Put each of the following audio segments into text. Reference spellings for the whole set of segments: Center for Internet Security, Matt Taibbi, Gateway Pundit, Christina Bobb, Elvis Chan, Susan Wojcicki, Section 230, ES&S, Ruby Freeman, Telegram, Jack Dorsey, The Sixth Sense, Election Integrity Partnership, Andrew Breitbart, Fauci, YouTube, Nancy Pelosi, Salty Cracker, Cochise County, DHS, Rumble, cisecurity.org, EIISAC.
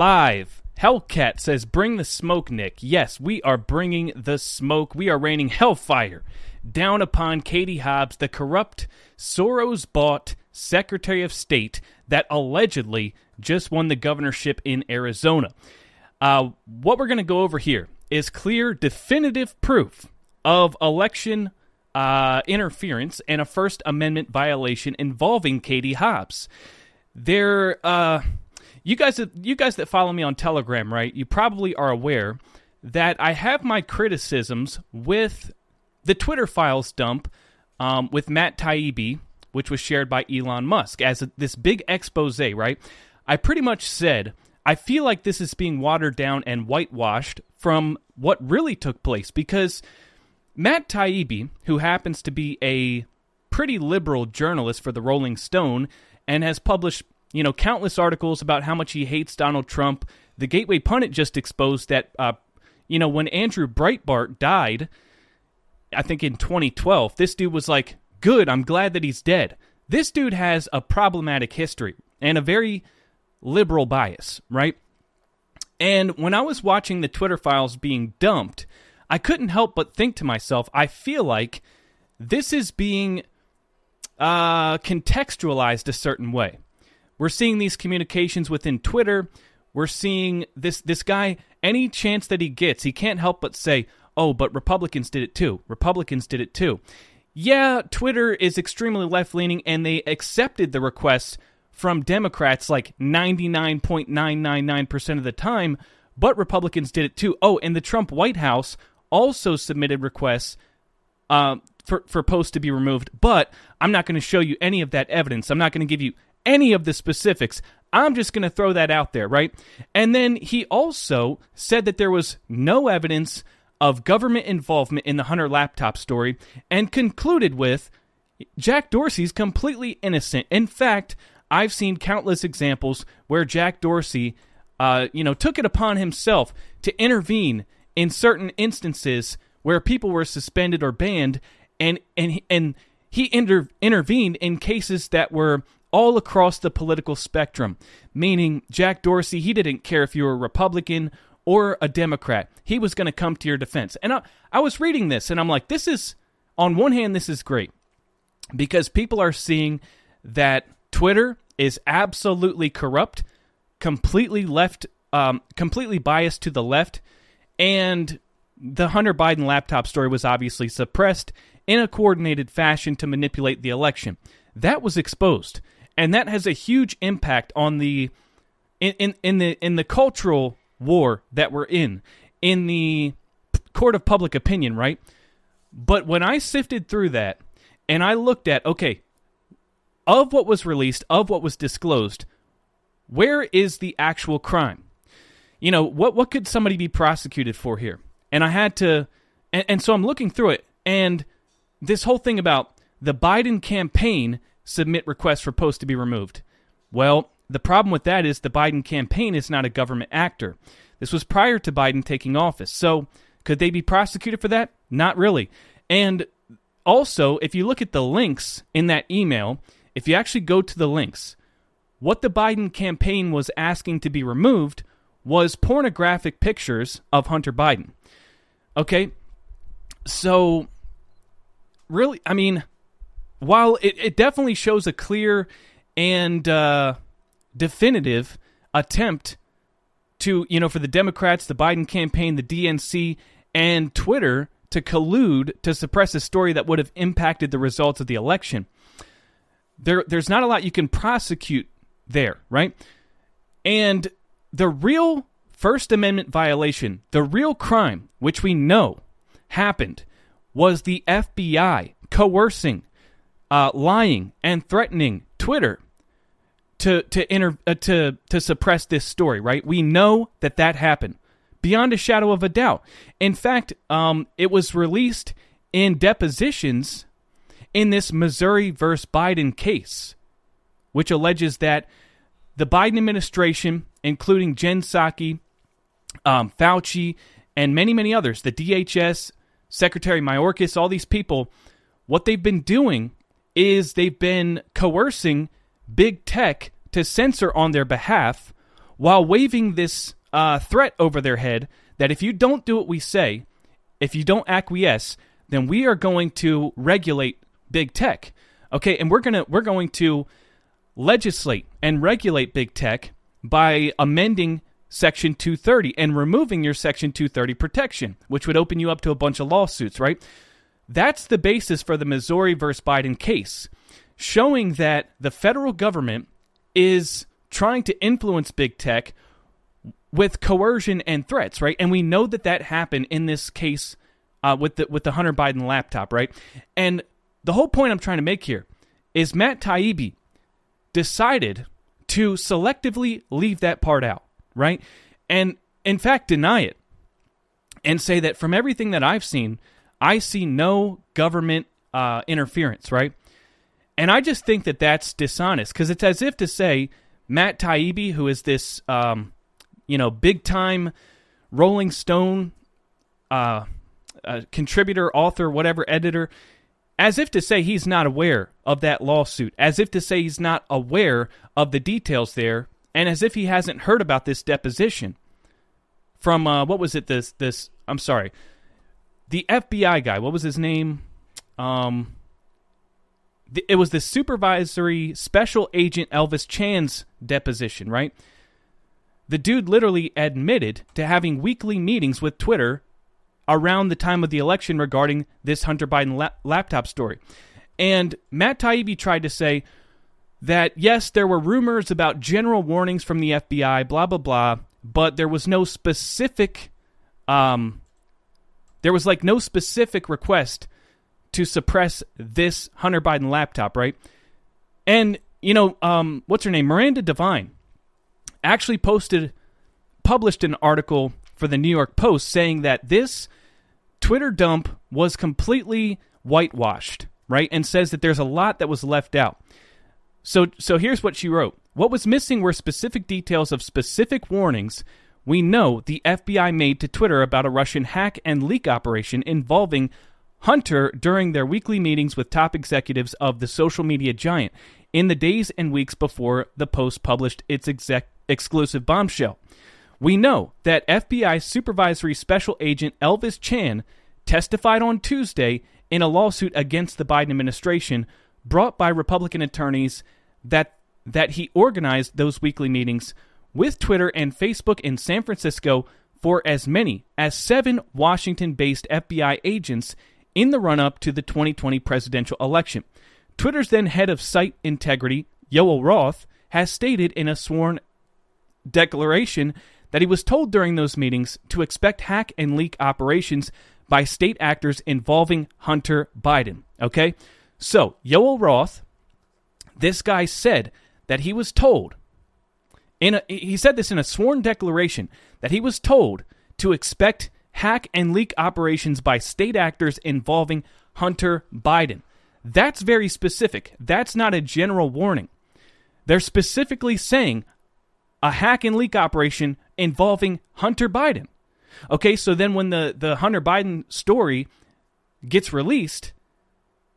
Live. Hellcat says, bring the smoke, Nick. Yes, we are bringing the smoke. We are raining hellfire down upon Katie Hobbs, the corrupt Soros-bought Secretary of State that allegedly just won the governorship in Arizona. What we're going to go over here is clear, definitive proof of election interference and a First Amendment violation involving Katie Hobbs. You guys that follow me on Telegram, right, you probably are aware that I have my criticisms with the Twitter files dump with Matt Taibbi, which was shared by Elon Musk, as this big expose, right? I pretty much said, I feel like this is being watered down and whitewashed from what really took place, because Matt Taibbi, who happens to be a pretty liberal journalist for the Rolling Stone and has published countless articles about how much he hates Donald Trump. The Gateway Pundit just exposed that, when Andrew Breitbart died, I think in 2012, this dude was like, good, I'm glad that he's dead. This dude has a problematic history and a very liberal bias, right? And when I was watching the Twitter files being dumped, I couldn't help but think to myself, I feel like this is being contextualized a certain way. We're seeing these communications within Twitter. We're seeing this guy, any chance that he gets, he can't help but say, oh, but Republicans did it too. Republicans did it too. Yeah, Twitter is extremely left-leaning, and they accepted the request from Democrats like 99.999% of the time, but Republicans did it too. Oh, and the Trump White House also submitted requests for posts to be removed, but I'm not going to show you any of that evidence. I'm not going to give you any of the specifics. I'm just going to throw that out there, right? And then he also said that there was no evidence of government involvement in the Hunter laptop story, and concluded with Jack Dorsey's completely innocent. In fact, I've seen countless examples where Jack Dorsey, took it upon himself to intervene in certain instances where people were suspended or banned, and he intervened in cases that were all across the political spectrum, meaning Jack Dorsey, he didn't care if you were a Republican or a Democrat. He was going to come to your defense. And I was reading this, and I'm like, this is, on one hand, this is great, because people are seeing that Twitter is absolutely corrupt, completely left, completely biased to the left, and the Hunter Biden laptop story was obviously suppressed in a coordinated fashion to manipulate the election. That was exposed. And that has a huge impact on the cultural war that we're in the court of public opinion, right? But when I sifted through that and I looked at, okay, of what was released, of what was disclosed, where is the actual crime? What could somebody be prosecuted for here? And I had to, and so I'm looking through it, and this whole thing about the Biden campaign submit requests for posts to be removed. Well, the problem with that is the Biden campaign is not a government actor. This was prior to Biden taking office. So could they be prosecuted for that? Not really. And also, if you look at the links in that email, if you actually go to the links, what the Biden campaign was asking to be removed was pornographic pictures of Hunter Biden. Okay, so really, I mean, while it definitely shows a clear and definitive attempt to, for the Democrats, the Biden campaign, the DNC, and Twitter to collude to suppress a story that would have impacted the results of the election, there's not a lot you can prosecute there, right? And the real First Amendment violation, the real crime, which we know happened, was the FBI coercing, lying, and threatening Twitter to suppress this story, right? We know that happened beyond a shadow of a doubt. In fact, it was released in depositions in this Missouri versus Biden case, which alleges that the Biden administration, including Jen Psaki, Fauci, and many, many others, the DHS, Secretary Mayorkas, all these people, what they've been doing is they've been coercing big tech to censor on their behalf while waving this threat over their head that if you don't do what we say, if you don't acquiesce, then we are going to regulate big tech. Okay, and we're going to legislate and regulate big tech by amending Section 230 and removing your Section 230 protection, which would open you up to a bunch of lawsuits, right? That's the basis for the Missouri versus Biden case, showing that the federal government is trying to influence big tech with coercion and threats, right? And we know that that happened in this case with the Hunter Biden laptop, right? And the whole point I'm trying to make here is Matt Taibbi decided to selectively leave that part out, right? And in fact, deny it and say that from everything that I've seen, I see no government interference, right? And I just think that that's dishonest because it's as if to say Matt Taibbi, who is this, big time Rolling Stone contributor, author, whatever, editor, as if to say he's not aware of that lawsuit, as if to say he's not aware of the details there, and as if he hasn't heard about this deposition from, the FBI guy. What was his name? It was the supervisory special agent Elvis Chan's deposition, right? The dude literally admitted to having weekly meetings with Twitter around the time of the election regarding this Hunter Biden laptop story. And Matt Taibbi tried to say that, yes, there were rumors about general warnings from the FBI, blah, blah, blah, but there was no specific, no specific request to suppress this Hunter Biden laptop, right? And, what's her name? Miranda Devine actually published an article for the New York Post saying that this Twitter dump was completely whitewashed, right? And says that there's a lot that was left out. So here's what she wrote. What was missing were specific details of specific warnings we know the FBI made to Twitter about a Russian hack and leak operation involving Hunter during their weekly meetings with top executives of the social media giant in the days and weeks before the Post published its exclusive bombshell. We know that FBI Supervisory Special Agent Elvis Chan testified on Tuesday in a lawsuit against the Biden administration brought by Republican attorneys that he organized those weekly meetings with Twitter and Facebook in San Francisco for as many as 7 Washington-based FBI agents in the run-up to the 2020 presidential election. Twitter's then head of site integrity, Yoel Roth, has stated in a sworn declaration that he was told during those meetings to expect hack and leak operations by state actors involving Hunter Biden. Okay? So, Yoel Roth, this guy said that he was told, he said this in a sworn declaration, that he was told to expect hack and leak operations by state actors involving Hunter Biden. That's very specific. That's not a general warning. They're specifically saying a hack and leak operation involving Hunter Biden. Okay, so then when the Hunter Biden story gets released,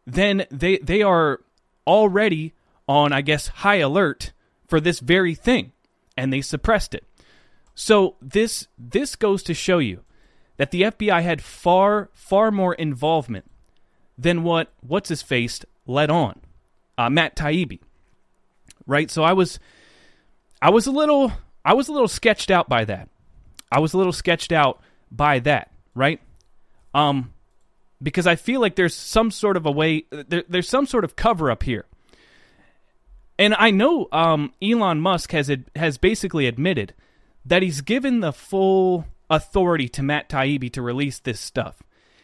then they are already on, I guess, high alert for this very thing, and they suppressed it. So this goes to show you that the FBI had far, far more involvement than what's-his-face let on, Matt Taibbi, right? So I was a little sketched out by that. Right? Because I feel like there's some sort of a way, there's some sort of cover up here. And I know Elon Musk has basically admitted that he's given the full authority to Matt Taibbi to release this stuff.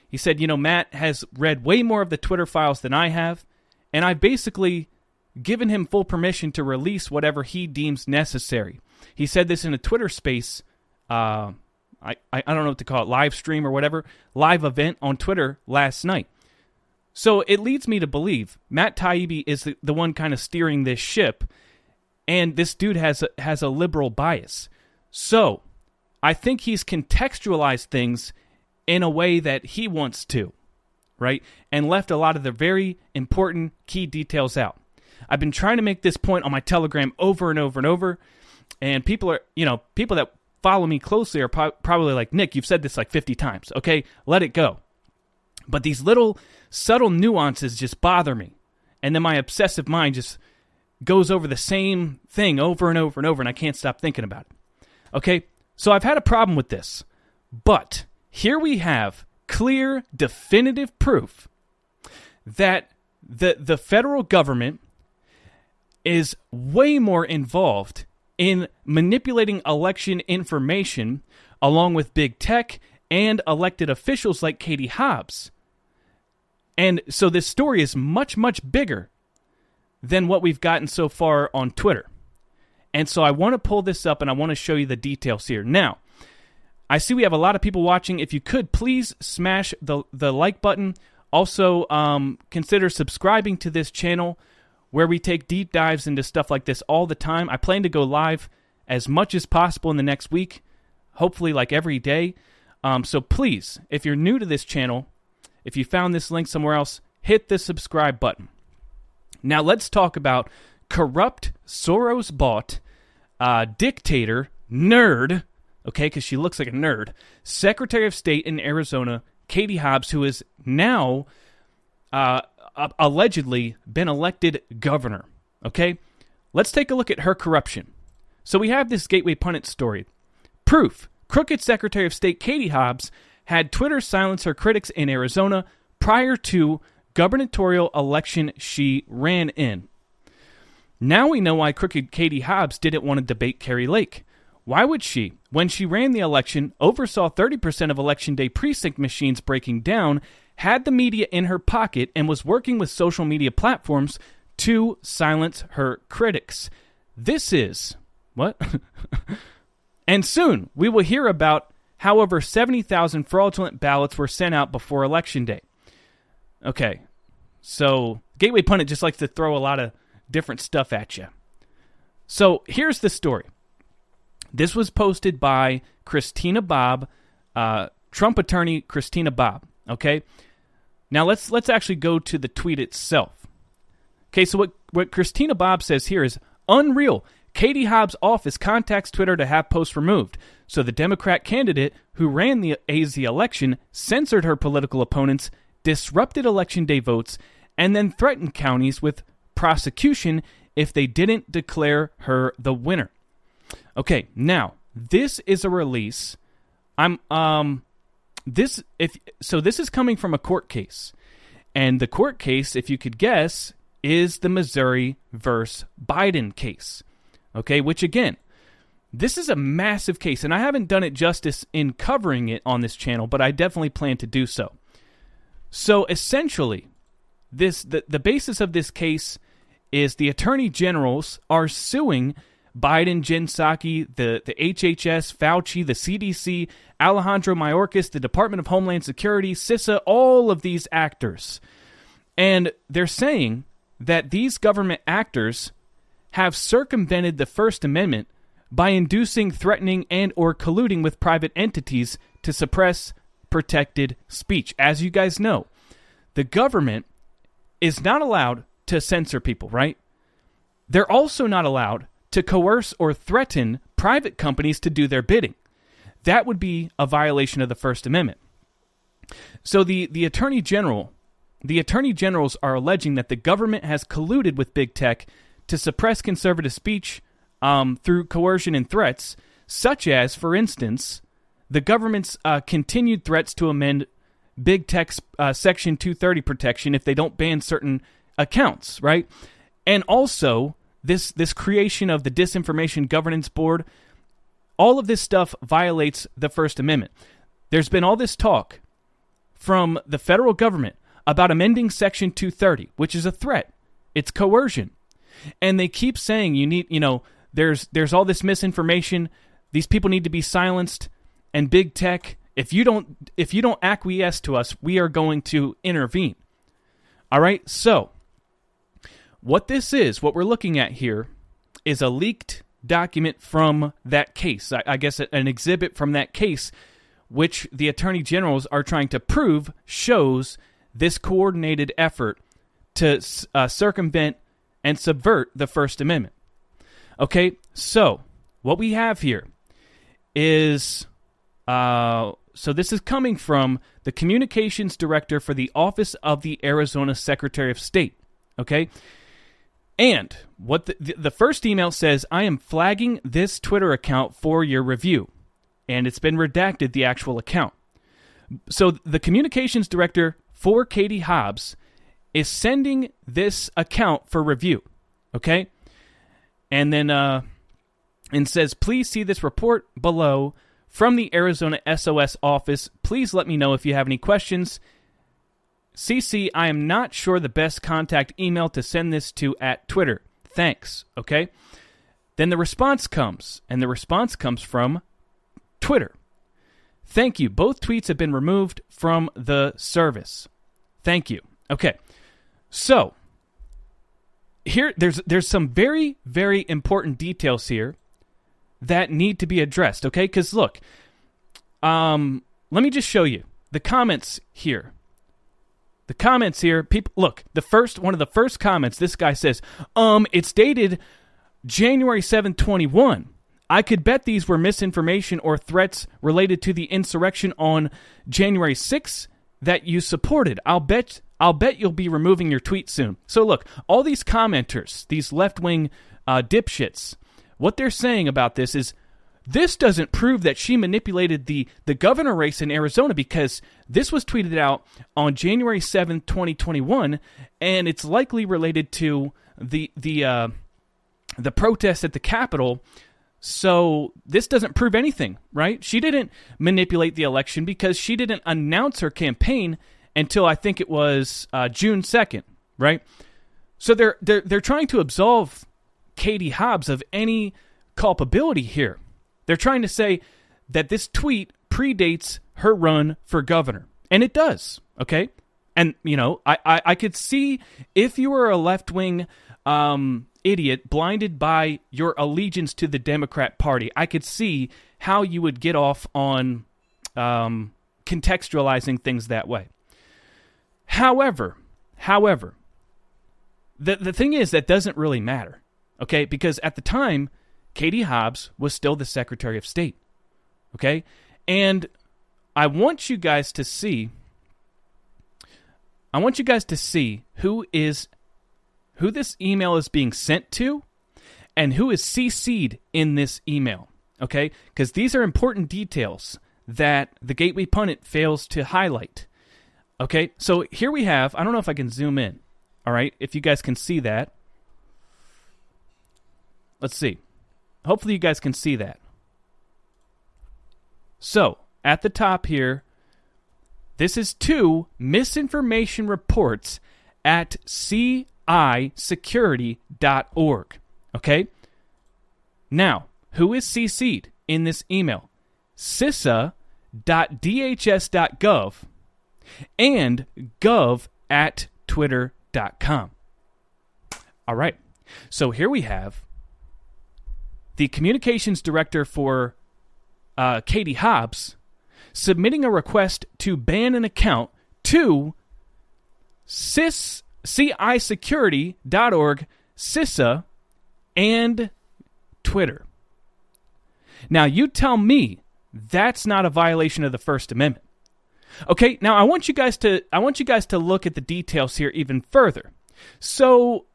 He said, Matt has read way more of the Twitter files than I have, and I basically given him full permission to release whatever he deems necessary. He said this in a Twitter space, I don't know what to call it, live stream or whatever, live event on Twitter last night. So it leads me to believe Matt Taibbi is the one kind of steering this ship, and this dude has a liberal bias. So I think he's contextualized things in a way that he wants to, right? And left a lot of the very important key details out. I've been trying to make this point on my Telegram over and over and over, And people are, you know, people that follow me closely are probably like, Nick, you've said this like 50 times. Okay, let it go. But these little subtle nuances just bother me. And then my obsessive mind just goes over the same thing over and over and over, and I can't stop thinking about it. Okay, so I've had a problem with this. But here we have clear, definitive proof that the federal government is way more involved in manipulating election information along with big tech and elected officials like Katie Hobbs. And so this story is much, much bigger than what we've gotten so far on Twitter. And so I want to pull this up and I want to show you the details here. Now, I see we have a lot of people watching. If you could, please smash the like button. Also, consider subscribing to this channel where we take deep dives into stuff like this all the time. I plan to go live as much as possible in the next week, hopefully like every day. So please, if you're new to this channel, if you found this link somewhere else, hit the subscribe button. Now let's talk about corrupt Soros-bought dictator nerd. Okay, because she looks like a nerd, Secretary of State in Arizona, Katie Hobbs, who has now allegedly been elected governor. Okay, let's take a look at her corruption. So we have this Gateway Pundit story. Proof, crooked Secretary of State Katie Hobbs had Twitter silence her critics in Arizona prior to gubernatorial election she ran in. Now we know why crooked Katie Hobbs didn't want to debate Carrie Lake. Why would she, when she ran the election, oversaw 30% of Election Day precinct machines breaking down, had the media in her pocket, and was working with social media platforms to silence her critics? This is... what? And soon, we will hear about how over 70,000 fraudulent ballots were sent out before Election Day. Okay, so Gateway Pundit just likes to throw a lot of different stuff at you. So here's the story. This was posted by Christina Bobb, Trump attorney Christina Bobb, okay? Now, let's actually go to the tweet itself. Okay, so what Christina Bobb says here is, unreal. Katie Hobbs' office contacts Twitter to have posts removed. So the Democrat candidate who ran the AZ election censored her political opponents, disrupted Election Day votes, and then threatened counties with prosecution if they didn't declare her the winner. Okay, now this is a release. This is coming from a court case, and the court case, if you could guess, is the Missouri versus Biden case. Okay, which again, this is a massive case, and I haven't done it justice in covering it on this channel, but I definitely plan to do so. So essentially, the basis of this case is the attorney generals are suing Biden, Jen Psaki, the HHS, Fauci, the CDC, Alejandro Mayorkas, the Department of Homeland Security, CISA, all of these actors. And they're saying that these government actors have circumvented the First Amendment by inducing, threatening, and or colluding with private entities to suppress protected speech. As you guys know, the government is not allowed to censor people, right? They're also not allowed to coerce or threaten private companies to do their bidding. That would be a violation of the First Amendment. So the attorney generals are alleging that the government has colluded with big tech to suppress conservative speech through coercion and threats, such as, for instance, the government's continued threats to amend big tech's Section 230 protection if they don't ban certain accounts, right? And also... This creation of the Disinformation Governance Board, all of this stuff violates the First Amendment. There's been all this talk from the federal government about amending Section 230, which is a threat. It's coercion. And they keep saying there's all this misinformation, these people need to be silenced, and big tech, if you don't acquiesce to us, we are going to intervene. All right? So what we're looking at here, is a leaked document from that case. I guess an exhibit from that case, which the attorney generals are trying to prove shows this coordinated effort to circumvent and subvert the First Amendment. Okay, so What we have here is, so this is coming from the communications director for the Office of the Arizona Secretary of State, okay? And what the first email says, I am flagging this Twitter account for your review. And it's been redacted, the actual account. So the communications director for Katie Hobbs is sending this account for review, okay? And then and says, please see this report below from the Arizona SOS office. Please let me know if you have any questions. CC, I am not sure the best contact email to send this to at Twitter. Thanks, okay? Then the response comes, and the response comes from Twitter. Thank you. Both tweets have been removed from the service. Thank you. Okay, so here there's some very, very important details here that need to be addressed, okay? Because look, let me just show you the comments here. The comments here, people, look, one of the first comments, this guy says, it's dated January 7, 21. I could bet these were misinformation or threats related to the insurrection on January 6 that you supported. I'll bet you'll be removing your tweet soon. So look, all these commenters, these left-wing dipshits, what they're saying about this is, this doesn't prove that she manipulated the governor race in Arizona, because this was tweeted out on January 7th, 2021, and it's likely related to the protests at the Capitol. So this doesn't prove anything, right? She didn't manipulate the election because she didn't announce her campaign until I think it was June 2nd, right? So they're trying to absolve Katie Hobbs of any culpability here. They're trying to say that this tweet predates her run for governor, and it does, okay? And, you know, I could see if you were a left-wing idiot blinded by your allegiance to the Democrat Party, I could see how you would get off on contextualizing things that way. However, the thing is, that doesn't really matter, okay? Because at the time, Katie Hobbs was still the Secretary of State, okay? And I want you guys to see who this email is being sent to and who is CC'd in this email, okay? Because these are important details that the Gateway Pundit fails to highlight. Okay, so here we have, I don't know if I can zoom in, all right, if you guys can see that. Let's see. Hopefully you guys can see that. So, at the top here, this is to misinformation reports at cisecurity.org, okay? Now, who is CC'd in this email? CISA.dhs.gov. and gov@twitter.com. All right. So here we have the communications director for Katie Hobbs submitting a request to ban an account to cisecurity.org, CISA, and Twitter. Now, you tell me that's not a violation of the First Amendment. Okay, now I want you guys to look at the details here even further. So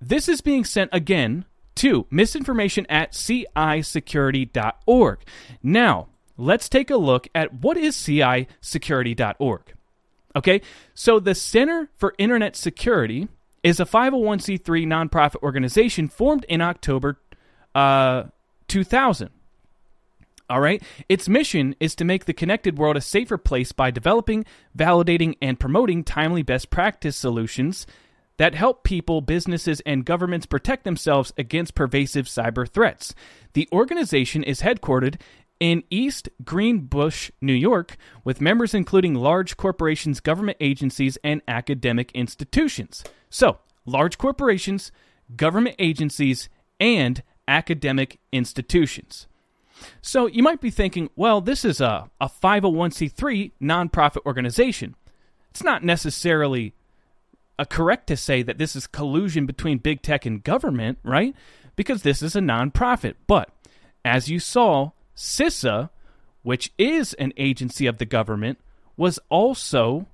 this is being sent again to misinformation at cisecurity.org. Now, let's take a look at what is cisecurity.org. Okay? So the Center for Internet Security is a 501c3 nonprofit organization formed in October 2000. All right. Its mission is to make the connected world a safer place by developing, validating, and promoting timely best practice solutions that help people, businesses, and governments protect themselves against pervasive cyber threats. The organization is headquartered in East Greenbush, New York, with members including large corporations, government agencies, and academic institutions. So, large corporations, government agencies, and academic institutions. So you might be thinking, well, this is a 501c3 nonprofit organization. It's not necessarily correct to say that this is collusion between big tech and government, right? Because this is a nonprofit. But As you saw, CISA, which is an agency of the government, was also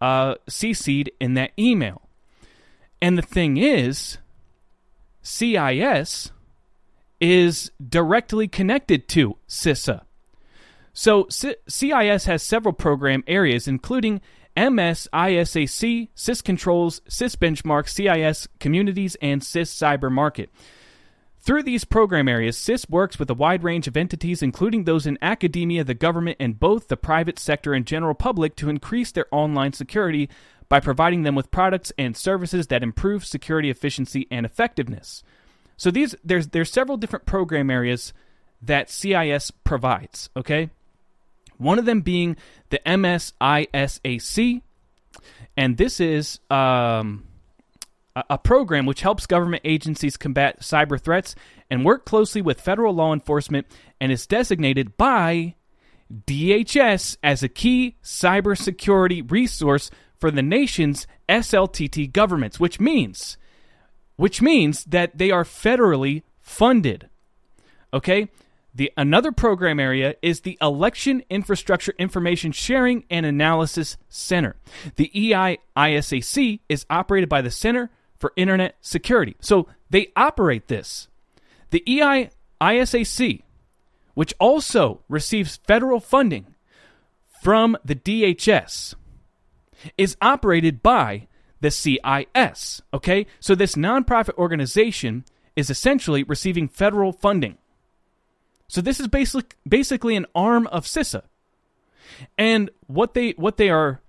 CC'd in that email. And the thing is, CIS is directly connected to CISA. So CIS has several program areas, including MS, ISAC, CIS Controls, CIS Benchmark, CIS Communities, and CIS Cyber Market. Through these program areas, CIS works with a wide range of entities, including those in academia, the government, and both the private sector and general public, to increase their online security by providing them with products and services that improve security efficiency and effectiveness. So there's several different program areas that CIS provides, okay? One of them being the MSISAC, and this is a program which helps government agencies combat cyber threats and work closely with federal law enforcement, and is designated by DHS as a key cybersecurity resource for the nation's SLTT governments, which means that they are federally funded. Okay? Another program area is the Election Infrastructure Information Sharing and Analysis Center. The EIISAC is operated by the Center for Internet Security. So they operate this. The EIISAC, which also receives federal funding from the DHS, is operated by the CIS. Okay? So this nonprofit organization is essentially receiving federal funding. So this is basically an arm of CISA. And what they are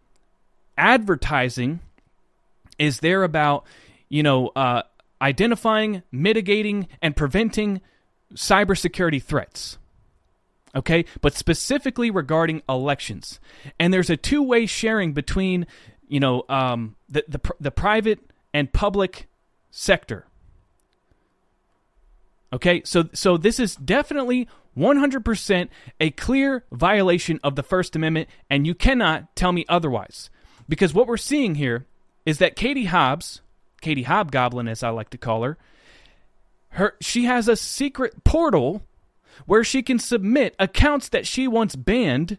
advertising is they're about, identifying, mitigating, and preventing cybersecurity threats. Okay? But specifically regarding elections. And there's a two-way sharing between, the private and public sector. Okay, so this is definitely 100% a clear violation of the First Amendment, and you cannot tell me otherwise. Because what we're seeing here is that Katie Hobbs, Katie Hobgoblin as I like to call her, she has a secret portal where she can submit accounts that she wants banned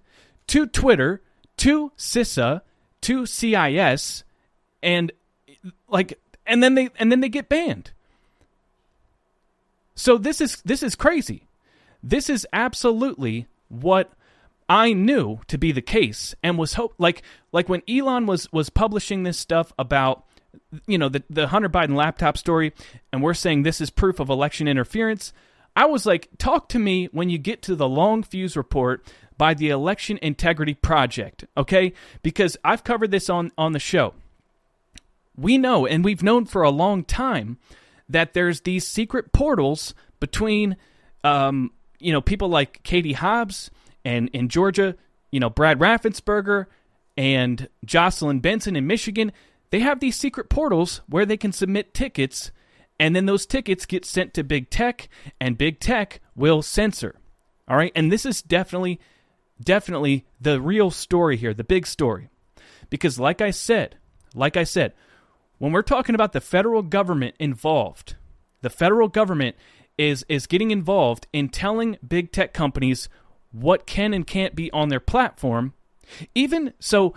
to Twitter, to CISA, to CIS, and then they get banned. So this is crazy. This is absolutely what I knew to be the case, and was like when Elon was publishing this stuff about the Hunter Biden laptop story, and we're saying this is proof of election interference. I was like, talk to me when you get to the long fuse report by the Election Integrity Project, okay? Because I've covered this on the show. We know, and we've known for a long time, that there's these secret portals between, people like Katie Hobbs and in Georgia, Brad Raffensperger and Jocelyn Benson in Michigan. They have these secret portals where they can submit tickets, and then those tickets get sent to big tech, and big tech will censor. All right. And this is definitely the real story here, the big story, because like I said, when we're talking about the federal government involved, the federal government is getting involved in telling big tech companies what can and can't be on their platform. Even so,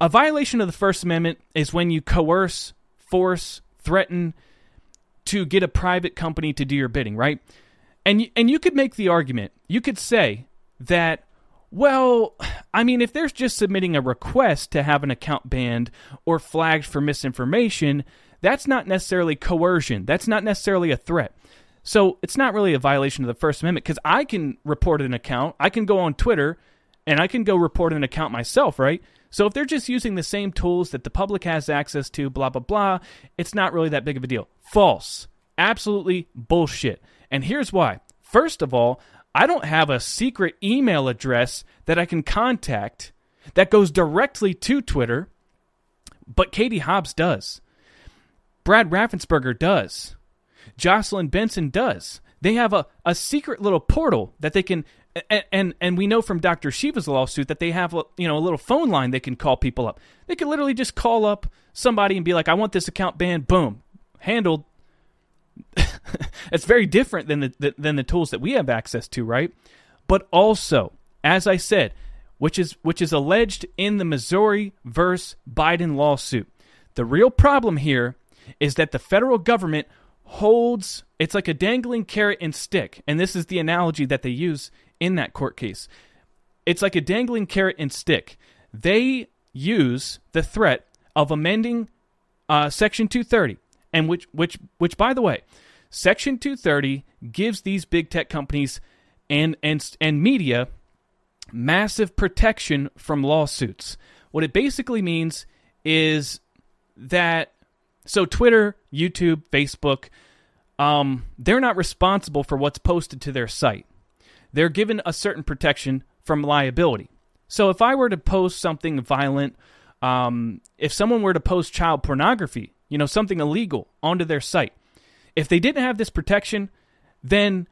a violation of the First Amendment is when you coerce, force, threaten to get a private company to do your bidding, right? And you could make the argument, you could say that, well, I mean, if they're just submitting a request to have an account banned or flagged for misinformation, that's not necessarily coercion. That's not necessarily a threat. So it's not really a violation of the First Amendment, because I can report an account. I can go on Twitter and I can go report an account myself, right? So if they're just using the same tools that the public has access to, blah, blah, blah, it's not really that big of a deal. False. Absolutely bullshit. And here's why. First of all, I don't have a secret email address that I can contact that goes directly to Twitter, but Katie Hobbs does. Brad Raffensperger does. Jocelyn Benson does. They have a secret little portal that they can, and we know from Dr. Shiva's lawsuit that they have a little phone line they can call people up. They could literally just call up somebody and be like, I want this account banned, boom, handled. It's very different than the tools that we have access to, right? But also, as I said, which is alleged in the Missouri versus Biden lawsuit. The real problem here is that the federal government holds, it's like a dangling carrot and stick. And this is the analogy that they use in that court case. It's like a dangling carrot and stick. They use the threat of amending Section 230, and which by the way, Section 230 gives these big tech companies and media massive protection from lawsuits. What it basically means is that, so Twitter, YouTube, Facebook, they're not responsible for what's posted to their site. They're given a certain protection from liability. So if I were to post something violent, if someone were to post child pornography, something illegal onto their site, if they didn't have this protection, then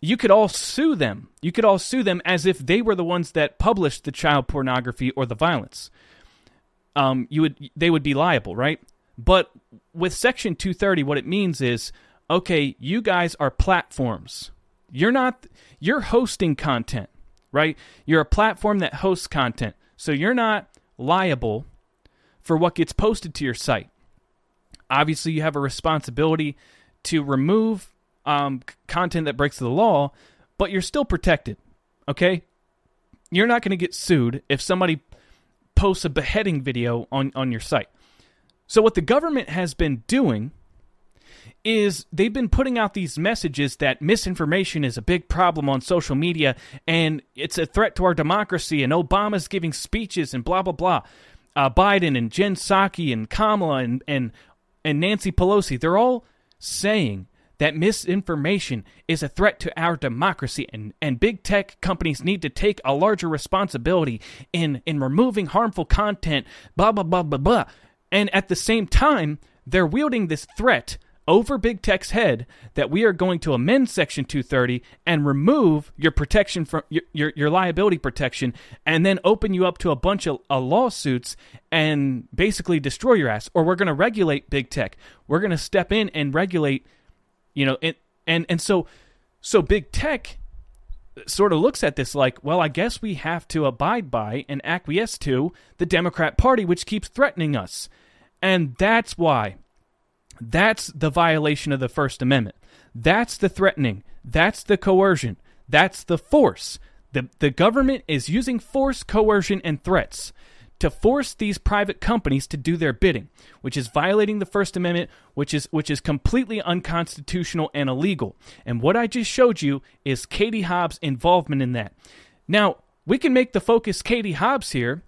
you could all sue them. You could all sue them as if they were the ones that published the child pornography or the violence. They would be liable, right? But with Section 230, what it means is, okay, you guys are platforms. You're hosting content, right? You're a platform that hosts content. So you're not liable for what gets posted to your site. Obviously, you have a responsibility to remove content that breaks the law, but you're still protected, okay? You're not going to get sued if somebody posts a beheading video on your site. So what the government has been doing is they've been putting out these messages that misinformation is a big problem on social media and it's a threat to our democracy, and Obama's giving speeches and blah, blah, blah. Biden and Jen Psaki and Kamala and Nancy Pelosi, they're all saying that misinformation is a threat to our democracy, and big tech companies need to take a larger responsibility in removing harmful content, blah, blah, blah, blah, blah. And at the same time, they're wielding this threat over big tech's head that we are going to amend Section 230 and remove your protection from your liability protection, and then open you up to a bunch of lawsuits and basically destroy your ass. Or we're going to regulate big tech. We're going to step in and regulate, so big tech sort of looks at this like, well, I guess we have to abide by and acquiesce to the Democrat Party, which keeps threatening us. And that's why. That's the violation of the First Amendment. That's the threatening. That's the coercion. That's the force. The government is using force, coercion, and threats to force these private companies to do their bidding, which is violating the First Amendment, which is completely unconstitutional and illegal. And what I just showed you is Katie Hobbs' involvement in that. Now, we can make the focus Katie Hobbs here,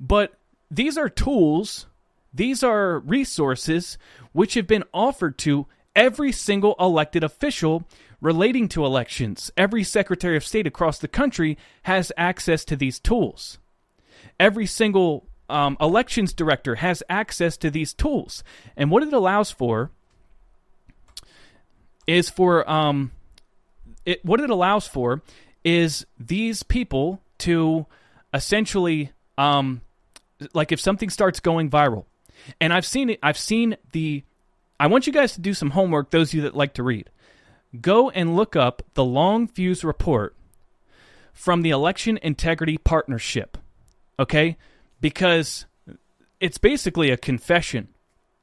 but these are tools. These are resources which have been offered to every single elected official relating to elections. Every Secretary of State across the country has access to these tools. Every single elections director has access to these tools. And what it allows for is these people to essentially, like if something starts going viral. And I've seen it. I want you guys to do some homework, those of you that like to read. Go and look up the Long Fuse Report from the Election Integrity Partnership, okay? Because it's basically a confession.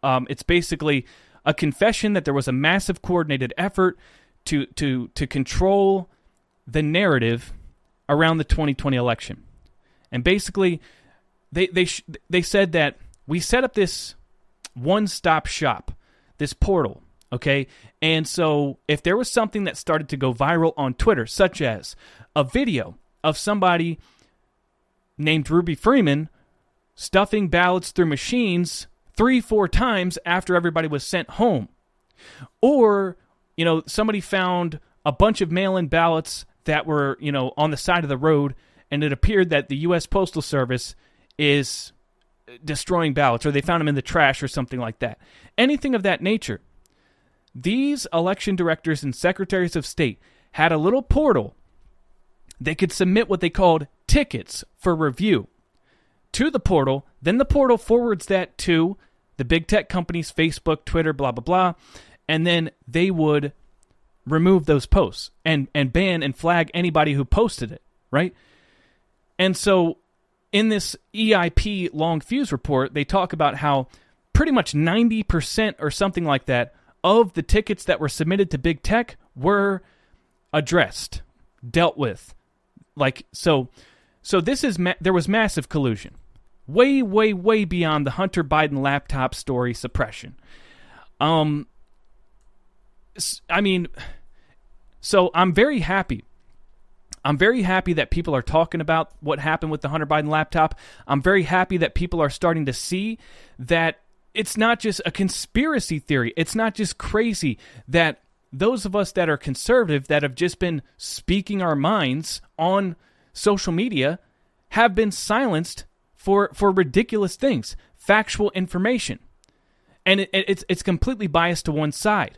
It's basically a confession that there was a massive coordinated effort to control the narrative around the 2020 election. And basically, they said that we set up this one-stop shop, this portal, okay? And so if there was something that started to go viral on Twitter, such as a video of somebody named Ruby Freeman stuffing ballots through machines 3-4 times after everybody was sent home, or, somebody found a bunch of mail-in ballots that were, on the side of the road, and it appeared that the U.S. Postal Service is destroying ballots, or they found them in the trash or something like that. Anything of that nature. These election directors and secretaries of state had a little portal. They could submit what they called tickets for review to the portal. Then the portal forwards that to the big tech companies, Facebook, Twitter, blah, blah, blah. And then they would remove those posts and ban and flag anybody who posted it, right? And so in this EIP long fuse report, they talk about how pretty much 90% or something like that of the tickets that were submitted to big tech were addressed, dealt with. Like, so this is, there was massive collusion, way, way, way beyond the Hunter Biden laptop story suppression. I mean, so I'm very happy. I'm very happy that people are talking about what happened with the Hunter Biden laptop. I'm very happy that people are starting to see that it's not just a conspiracy theory. It's not just crazy that those of us that are conservative that have just been speaking our minds on social media have been silenced for ridiculous things, factual information. And it's completely biased to one side.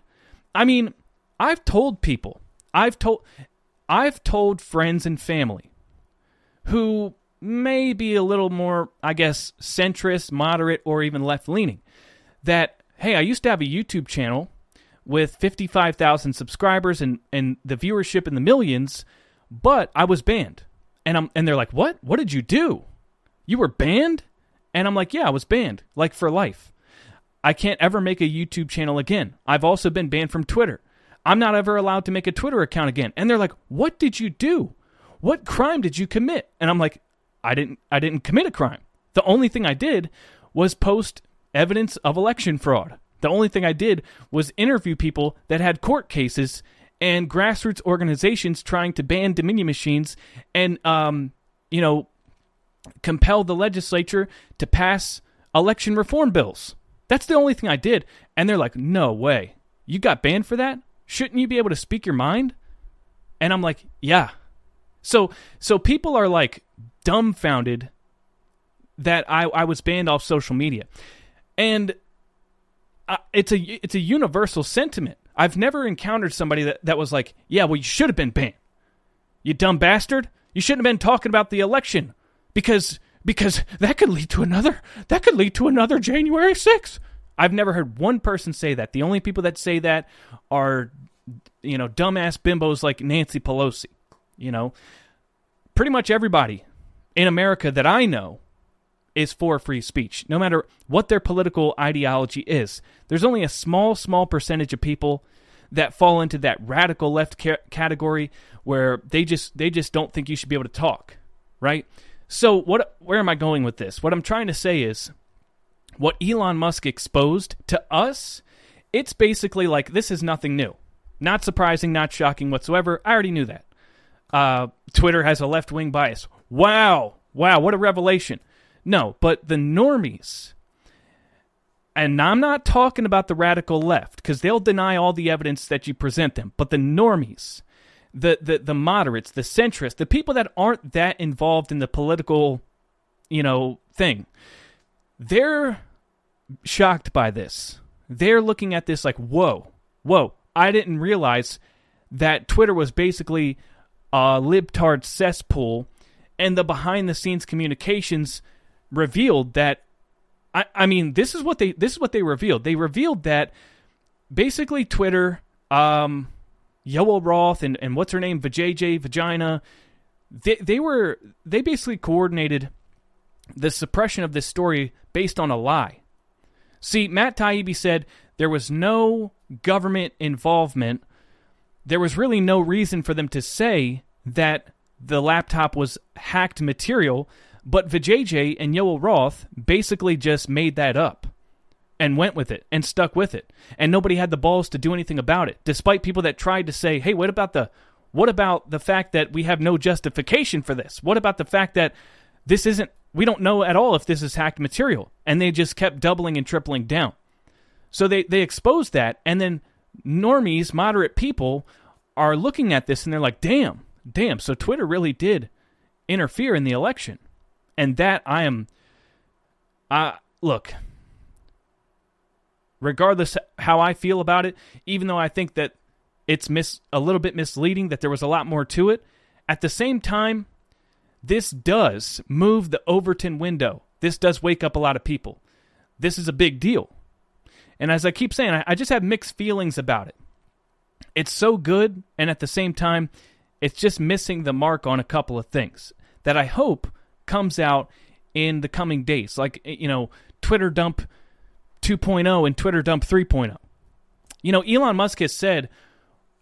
I mean, I've told people, I've told friends and family who may be a little more, I guess, centrist, moderate, or even left-leaning, that, hey, I used to have a YouTube channel with 55,000 subscribers and the viewership in the millions, but I was banned. And they're like, what? What did you do? You were banned? And I'm like, yeah, I was banned, like for life. I can't ever make a YouTube channel again. I've also been banned from Twitter. I'm not ever allowed to make a Twitter account again. And they're like, what did you do? What crime did you commit? And I'm like, I didn't commit a crime. The only thing I did was post evidence of election fraud. The only thing I did was interview people that had court cases and grassroots organizations trying to ban Dominion machines and, compel the legislature to pass election reform bills. That's the only thing I did. And they're like, no way. You got banned for that? Shouldn't you be able to speak your mind? And I'm like, yeah. So people are like dumbfounded that I was banned off social media. And it's a universal sentiment. I've never encountered somebody that was like, yeah, well, you should have been banned. You dumb bastard. You shouldn't have been talking about the election because that could lead to another January 6th. I've never heard one person say that. The only people that say that are, dumbass bimbos like Nancy Pelosi. Pretty much everybody in America that I know is for free speech, no matter what their political ideology is. There's only a small percentage of people that fall into that radical left category where they just don't think you should be able to talk, right? So where am I going with this? What I'm trying to say is what Elon Musk exposed to us, it's basically like this is nothing new. Not surprising, not shocking whatsoever. I already knew that. Twitter has a left-wing bias. Wow, what a revelation. No, but the normies, and I'm not talking about the radical left because they'll deny all the evidence that you present them, but the normies, the moderates, the centrists, the people that aren't that involved in the political, thing, they're shocked by this. They're looking at this like, whoa, I didn't realize that Twitter was basically a libtard cesspool, and the behind-the-scenes communications revealed that. I mean, this is what they revealed. They revealed that basically Twitter, Yoel Roth and what's her name, Vajayjay Vagina, they basically coordinated the suppression of this story based on a lie. See, Matt Taibbi said there was no government involvement. There was really no reason for them to say that the laptop was hacked material, but Vijay and Yoel Roth basically just made that up and went with it and stuck with it. And nobody had the balls to do anything about it, despite people that tried to say, hey, what about the fact that we have no justification for this? What about the fact that this isn't, we don't know at all if this is hacked material? And they just kept doubling and tripling down. So they exposed that, and then normies, moderate people, are looking at this and they're like, damn, so Twitter really did interfere in the election. And that look, regardless how I feel about it, even though I think that it's a little bit misleading, that there was a lot more to it, at the same time, this does move the Overton window. This does wake up a lot of people. This is a big deal. And as I keep saying, I just have mixed feelings about it. It's so good, and at the same time, it's just missing the mark on a couple of things that I hope comes out in the coming days. Like, you know, Twitter dump 2.0 and Twitter dump 3.0. You know, Elon Musk has said,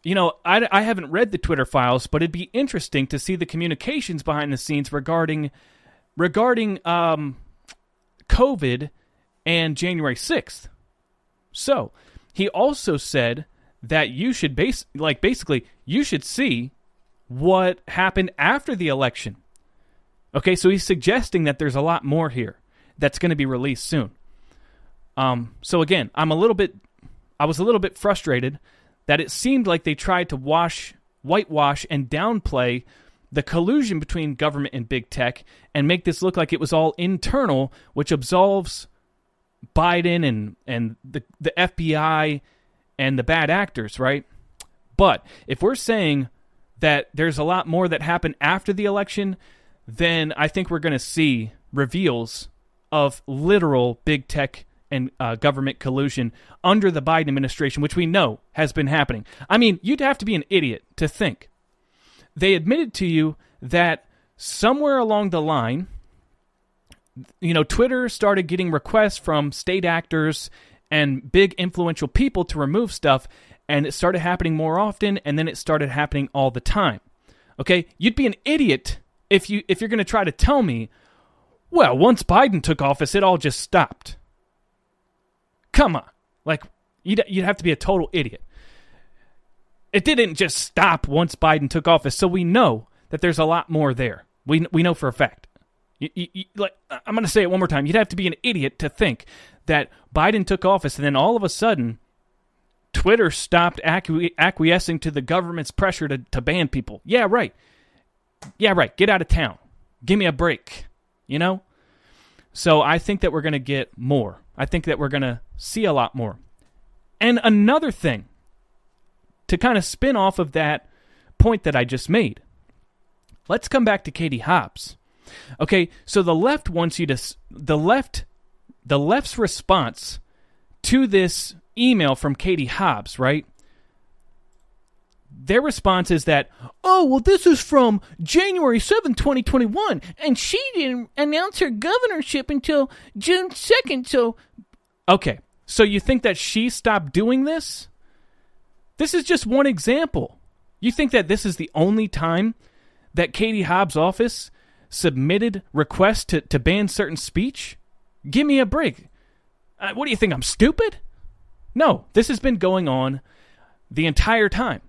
you know, I haven't read the Twitter files, but it'd be interesting to see the communications behind the scenes regarding COVID and January 6th. So he also said that you should basically you should see what happened after the election. Okay, so he's suggesting that there's a lot more here that's going to be released soon. So again, I was a little bit frustrated that it seemed like they tried to whitewash and downplay the collusion between government and big tech and make this look like it was all internal, which absolves Biden and the FBI and the bad actors, right? But if we're saying that there's a lot more that happened after the election, then I think we're going to see reveals of literal big tech and government collusion under the Biden administration, which we know has been happening. I mean, you'd have to be an idiot to think. They admitted to you that somewhere along the line, you know, Twitter started getting requests from state actors and big influential people to remove stuff, and it started happening more often, and then it started happening all the time. Okay? You'd be an idiot if you're going to try to tell me, well, once Biden took office, it all just stopped. Come on. Like, you'd have to be a total idiot. It didn't just stop once Biden took office, so we know that there's a lot more there. We know for a fact. I'm going to say it one more time. You'd have to be an idiot to think that Biden took office and then all of a sudden Twitter stopped acquiescing to the government's pressure to ban people. Yeah, right. Yeah, right. Get out of town. Give me a break, you know? So I think that we're going to get more. I think that we're going to see a lot more. And another thing to kind of spin off of that point that I just made, let's come back to Katie Hobbs. Okay, so the left wants you to the left's response to this email from Katie Hobbs, right? Their response is that, oh, well, this is from January 7th, 2021, and she didn't announce her governorship until June 2nd, so... Okay, so you think that she stopped doing this? This is just one example. You think that this is the only time that Katie Hobbs' office submitted requests to ban certain speech? Give me a break. What do you think, I'm stupid? No, this has been going on the entire time.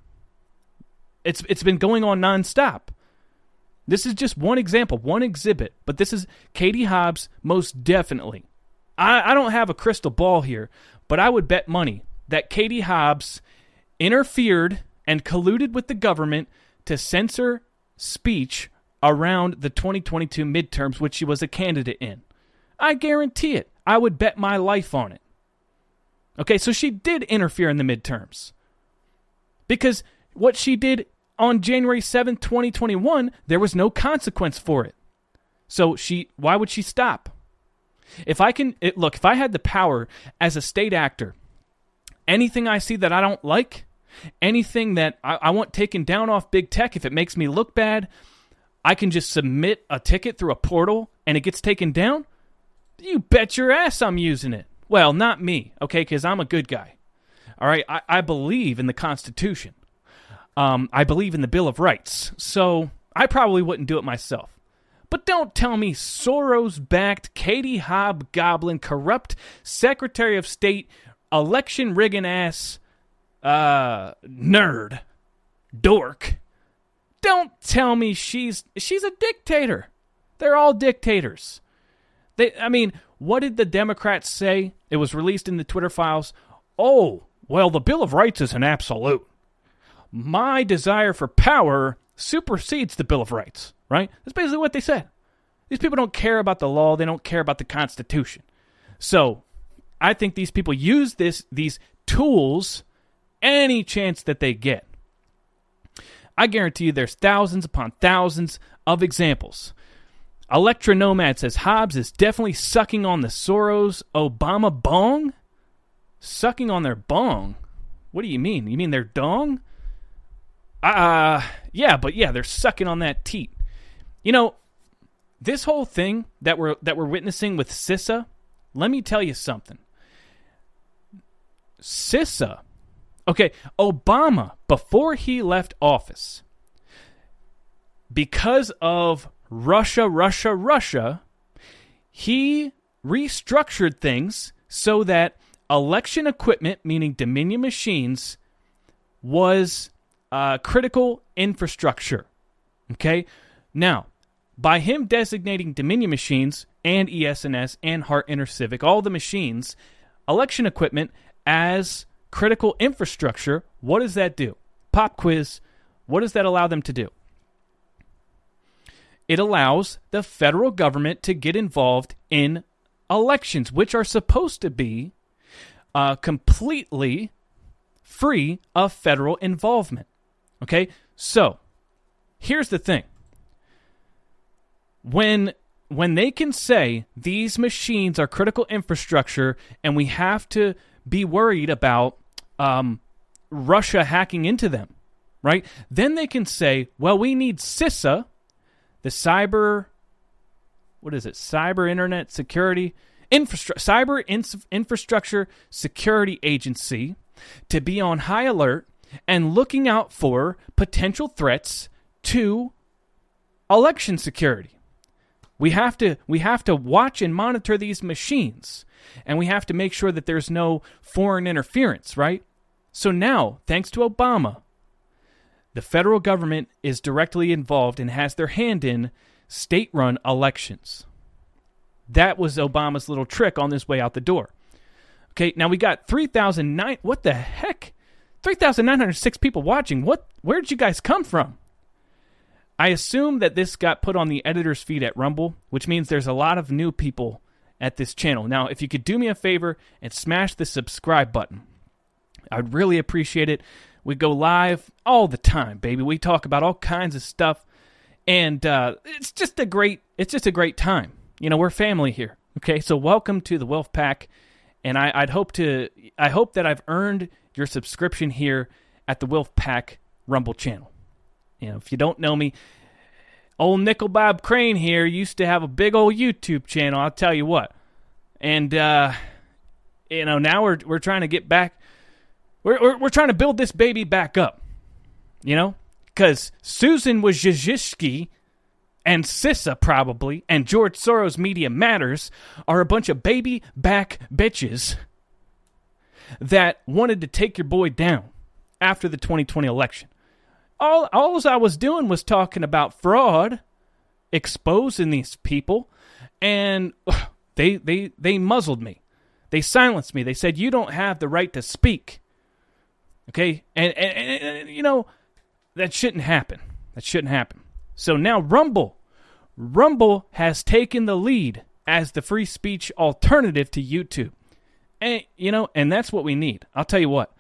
It's been going on nonstop. This is just one example, one exhibit, but this is Katie Hobbs most definitely. I don't have a crystal ball here, but I would bet money that Katie Hobbs interfered and colluded with the government to censor speech around the 2022 midterms, which she was a candidate in. I guarantee it. I would bet my life on it. Okay, so she did interfere in the midterms. Because what she did on January 7th, 2021, there was no consequence for it. So why would she stop? If I had the power as a state actor, anything I see that I don't like, anything that I want taken down off big tech, if it makes me look bad, I can just submit a ticket through a portal and it gets taken down? You bet your ass I'm using it. Well, not me, okay, because I'm a good guy. All right, I believe in the Constitution. I believe in the Bill of Rights, so I probably wouldn't do it myself. But don't tell me Soros-backed, Katie Hobgoblin, corrupt Secretary of State, election-rigging-ass nerd, dork. Don't tell me she's a dictator. They're all dictators. What did the Democrats say? It was released in the Twitter files. Oh, well, the Bill of Rights is an absolute. My desire for power supersedes the Bill of Rights, right? That's basically what they said. These people don't care about the law. They don't care about the Constitution. So I think these people use these tools any chance that they get. I guarantee you there's thousands upon thousands of examples. Electra Nomad says, Hobbs is definitely sucking on the Soros-Obama bong? Sucking on their bong? What do you mean? You mean their dong? Yeah, but yeah, they're sucking on that teat. You know, this whole thing that we're witnessing with CISA, let me tell you something. CISA, okay, Obama, before he left office, because of Russia, he restructured things so that election equipment, meaning Dominion machines, was critical infrastructure. Okay? Now, by him designating Dominion machines and ES&S and Hart InterCivic, all the machines, election equipment as critical infrastructure, what does that do? Pop quiz, what does that allow them to do? It allows the federal government to get involved in elections, which are supposed to be completely free of federal involvement. Okay, so here's the thing. When they can say these machines are critical infrastructure and we have to be worried about Russia hacking into them, right? Then they can say, well, we need CISA, the Cyber Internet Security Infrastructure Security Agency, to be on high alert and looking out for potential threats to election security. We have to watch and monitor these machines, and we have to make sure that there's no foreign interference, right? So now, thanks to Obama, the federal government is directly involved and has their hand in state-run elections. That was Obama's little trick on his way out the door. Okay, now we got 3,009. What the heck? 3,906 people watching. What? Where did you guys come from? I assume that this got put on the editor's feed at Rumble, which means there's a lot of new people at this channel. Now, if you could do me a favor and smash the subscribe button, I'd really appreciate it. We go live all the time, baby. We talk about all kinds of stuff, and it's just a great time. You know, we're family here. Okay, so welcome to the Wealth Pack, and I hope that I've earned your subscription here at the Wealth Pack Rumble channel. You know, if you don't know me, old Nickel Bob Crane here used to have a big old YouTube channel. I'll tell you what, and you know, now we're trying to get back. We're trying to build this baby back up, you know, because Susan Wojcicki and CISA probably and George Soros Media Matters are a bunch of baby back bitches that wanted to take your boy down after the 2020 election. All I was doing was talking about fraud, exposing these people, and they muzzled me. They silenced me. They said, you don't have the right to speak. Okay, and you know, that shouldn't happen. So now Rumble has taken the lead as the free speech alternative to YouTube. And, you know, and that's what we need. I'll tell you what.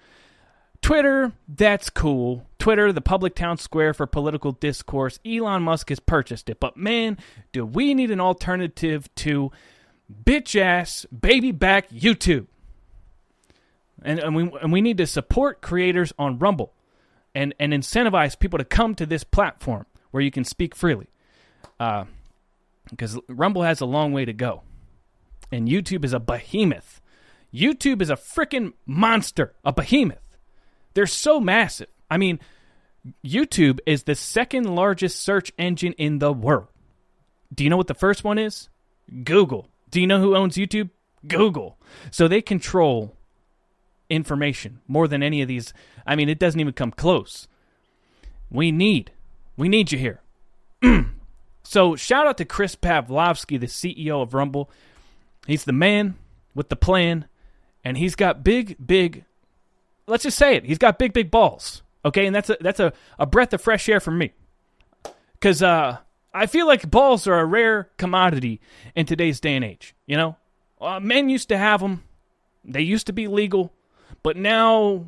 Twitter, that's cool. Twitter, the public town square for political discourse. Elon Musk has purchased it. But man, do we need an alternative to bitch-ass, baby-back YouTube. And we need to support creators on Rumble and incentivize people to come to this platform where you can speak freely. Because Rumble has a long way to go. And YouTube is a behemoth. YouTube is a freaking monster. A behemoth. They're so massive. I mean, YouTube is the second largest search engine in the world. Do you know what the first one is? Google. Do you know who owns YouTube? Google. So they control information more than any of these. I mean, it doesn't even come close. We need you here. So shout out to Chris Pavlovsky, the CEO of Rumble. He's the man with the plan, and he's got big, let's just say it, he's got big balls. Okay, and that's a breath of fresh air from me, because I feel like balls are a rare commodity in today's day and age. You know, men used to have them. They used to be legal. But now,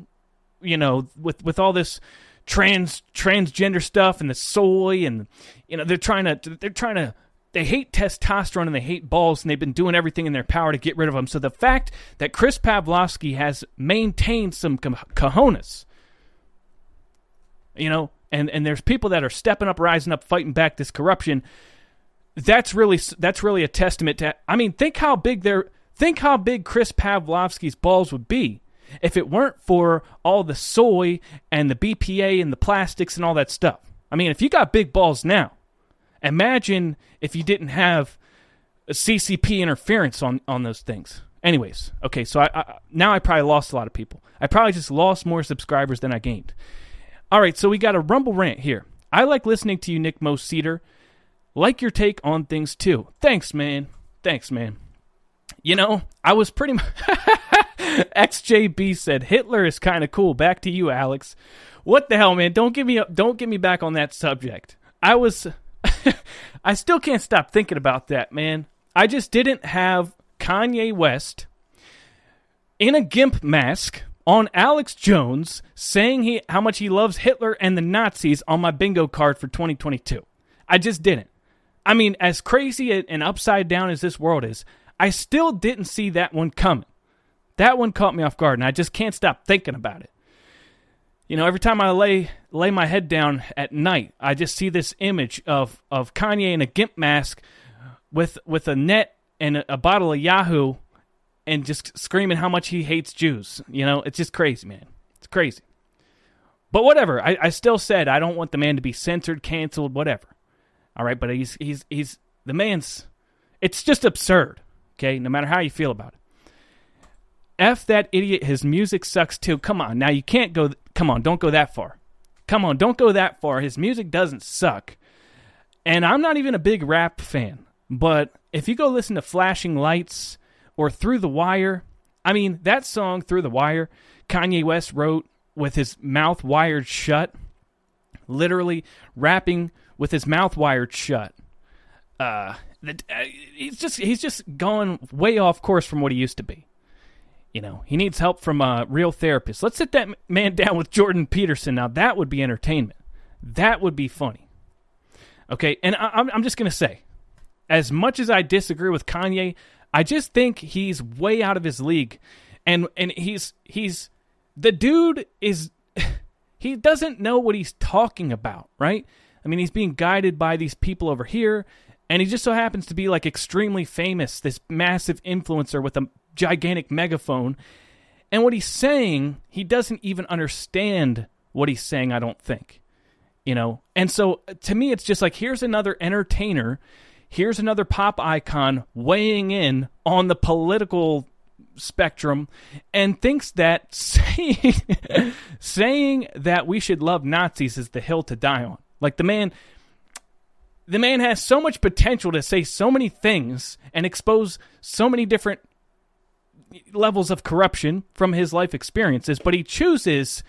you know, with all this transgender stuff and the soy, and you know, they're trying to they hate testosterone and they hate balls, and they've been doing everything in their power to get rid of them. So the fact that Chris Pavlovsky has maintained some cojones, you know, and there's people that are stepping up, rising up, fighting back this corruption. That's really a testament to. I mean, think how big Chris Pavlovsky's balls would be if it weren't for all the soy and the BPA and the plastics and all that stuff. I mean, if you got big balls now, imagine if you didn't have a CCP interference on those things. Anyways, okay, so I probably lost a lot of people. I probably just lost more subscribers than I gained. All right, so we got a Rumble rant here. I like listening to you, Nick Moseder. Like your take on things, too. Thanks, man. You know, I was pretty much... XJB said, Hitler is kind of cool. Back to you, Alex. What the hell, man? Don't get me back on that subject. I still can't stop thinking about that, man. I just didn't have Kanye West in a GIMP mask on Alex Jones saying how much he loves Hitler and the Nazis on my bingo card for 2022. I just didn't. I mean, as crazy and upside down as this world is, I still didn't see that one coming. That one caught me off guard, and I just can't stop thinking about it. You know, every time I lay my head down at night, I just see this image of Kanye in a GIMP mask with a net and a bottle of Yahoo and just screaming how much he hates Jews. You know, it's just crazy, man. It's crazy. But whatever. I still said I don't want the man to be censored, canceled, whatever. All right, but he's the man's... It's just absurd, okay, no matter how you feel about it. F that idiot, his music sucks too. Come on, now you can't go... Come on, don't go that far. Come on, don't go that far. His music doesn't suck. And I'm not even a big rap fan, but if you go listen to Flashing Lights or Through the Wire, I mean, that song, Through the Wire, Kanye West wrote with his mouth wired shut, literally rapping with his mouth wired shut. He's just gone way off course from what he used to be. You know, he needs help from a real therapist. Let's sit that man down with Jordan Peterson. Now, that would be entertainment. That would be funny. Okay, and I'm just going to say, as much as I disagree with Kanye, I just think he's way out of his league. And he's the dude is... He doesn't know what he's talking about, right? I mean, he's being guided by these people over here, and he just so happens to be, like, extremely famous, this massive influencer with a gigantic megaphone. And what he's saying, he doesn't even understand what he's saying, I don't think. You know? And so, to me, it's just like, here's another entertainer, here's another pop icon weighing in on the political spectrum and thinks that saying that we should love Nazis is the hill to die on. Like, the man has so much potential to say so many things and expose so many different levels of corruption from his life experiences, but he chooses,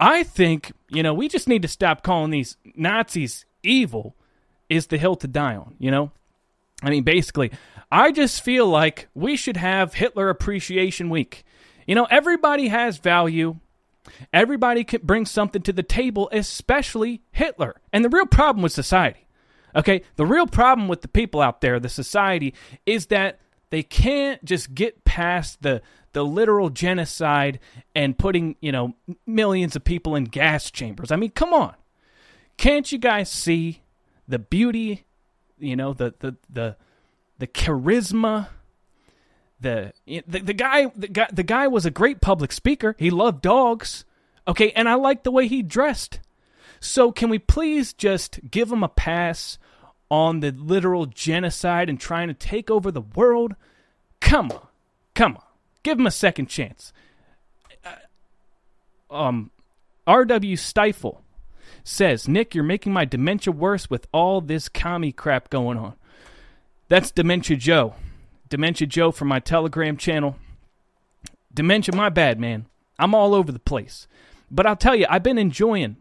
I think, you know, we just need to stop calling these Nazis evil is the hill to die on, you know? I mean, basically, I just feel like we should have Hitler Appreciation Week. You know, everybody has value. Everybody can bring something to the table, especially Hitler. And the real problem with society, okay? The real problem with the people out there, the society, is that they can't just get past the literal genocide and putting, you know, millions of people in gas chambers. I mean, come on. Can't you guys see the beauty, you know, the charisma, the guy was a great public speaker. He loved dogs. Okay, and I like the way he dressed. So can we please just give him a pass on the literal genocide and trying to take over the world? Come on. Give him a second chance. R.W. Stifle says, Nick, you're making my dementia worse with all this commie crap going on. That's Dementia Joe. Dementia Joe from my Telegram channel. Dementia, my bad, man. I'm all over the place. But I'll tell you, I've been enjoying.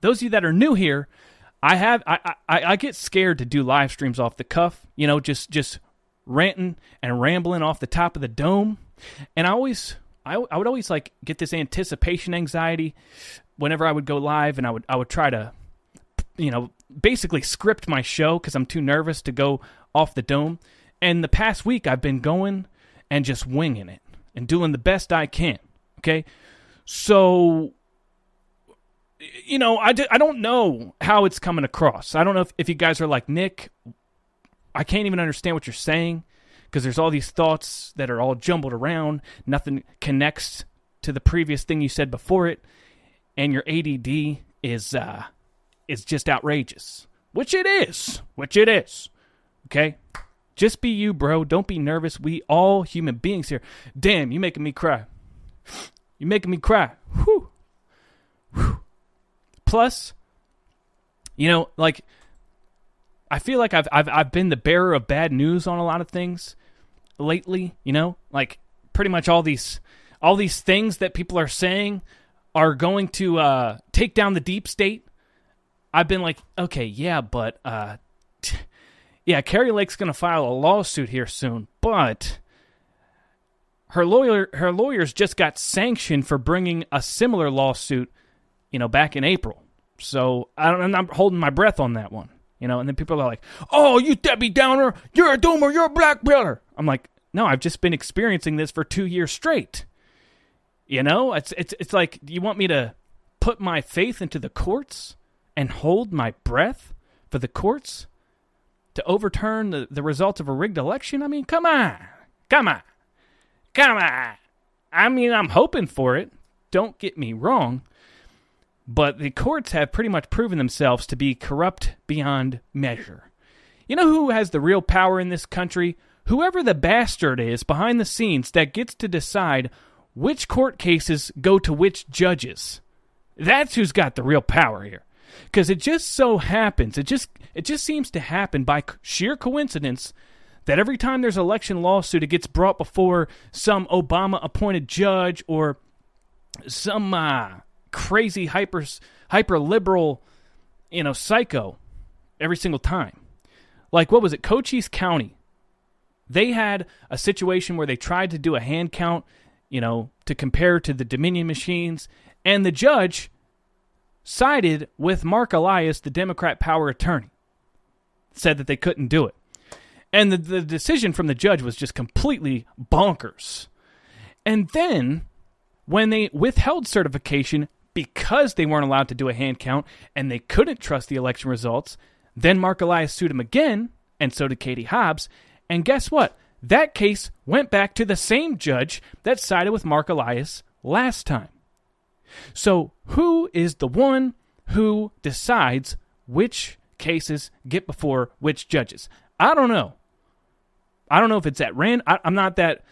Those of you that are new here, I get scared to do live streams off the cuff, you know, just ranting and rambling off the top of the dome. And I would always like get this anticipation anxiety whenever I would go live, and I would try to, you know, basically script my show because I'm too nervous to go off the dome. And the past week I've been going and just winging it and doing the best I can, okay? So you know, I don't know how it's coming across. I don't know if you guys are like, Nick, I can't even understand what you're saying because there's all these thoughts that are all jumbled around. Nothing connects to the previous thing you said before it. And your ADD is just outrageous, which it is. Okay, just be you, bro. Don't be nervous. We all human beings here. Damn, you making me cry. You making me cry. Whew. Plus, you know, like I feel like I've been the bearer of bad news on a lot of things lately. You know, like pretty much all these things that people are saying are going to take down the deep state. I've been like, okay, yeah, but yeah, Carrie Lake's going to file a lawsuit here soon, but her lawyers just got sanctioned for bringing a similar lawsuit, you know, back in April. So I'm holding my breath on that one, you know. And then people are like, "Oh, you Debbie Downer, you're a doomer, you're a black pillar." I'm like, no, I've just been experiencing this for 2 years straight. You know, it's like, you want me to put my faith into the courts and hold my breath for the courts to overturn the results of a rigged election? I mean, come on. I mean, I'm hoping for it. Don't get me wrong. But the courts have pretty much proven themselves to be corrupt beyond measure. You know who has the real power in this country? Whoever the bastard is behind the scenes that gets to decide which court cases go to which judges. That's who's got the real power here. Because it just so happens, it just seems to happen by sheer coincidence that every time there's an election lawsuit, it gets brought before some Obama-appointed judge or some crazy hyper-liberal, you know, psycho every single time. Like, what was it? Cochise County. They had a situation where they tried to do a hand count, you know, to compare to the Dominion machines. And the judge sided with Mark Elias, the Democrat power attorney, said that they couldn't do it. And the decision from the judge was just completely bonkers. And then when they withheld certification because they weren't allowed to do a hand count and they couldn't trust the election results, then Mark Elias sued him again, and so did Katie Hobbs. And guess what? That case went back to the same judge that sided with Mark Elias last time. So who is the one who decides which cases get before which judges? I don't know. I don't know if it's at random. I'm not that,